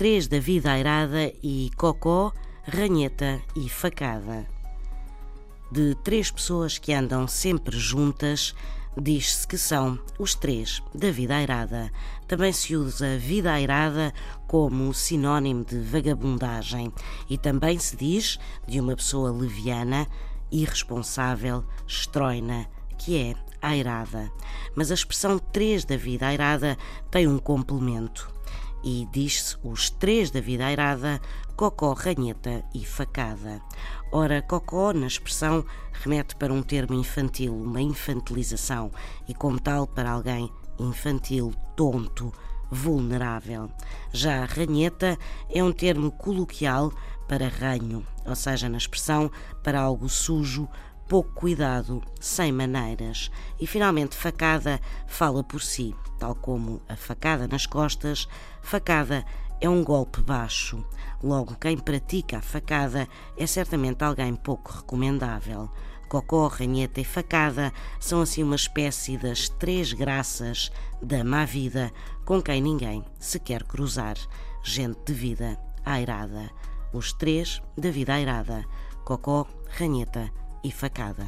Três da Vida Airada e Cocó, Ranheta e Facada. De três pessoas que andam sempre juntas, diz-se que são os três da vida airada. Também se usa vida airada como sinónimo de vagabundagem e também se diz de uma pessoa leviana, irresponsável, estroina, que é airada. Mas a expressão três da vida airada tem um complemento e diz-se os três da vida airada, cocó, ranheta e facada. Ora, cocó, na expressão, remete para um termo infantil, uma infantilização, e como tal para alguém infantil, tonto, vulnerável. Já ranheta é um termo coloquial para ranho, ou seja, na expressão, para algo sujo, pouco cuidado, sem maneiras. E finalmente facada fala por si, tal como a facada nas costas. Facada é um golpe baixo. Logo, quem pratica a facada é certamente alguém pouco recomendável. Cocó, ranheta e facada são assim uma espécie das três graças da má vida com quem ninguém se quer cruzar. Gente de vida airada. Os três da vida airada. Cocó, ranheta e facada.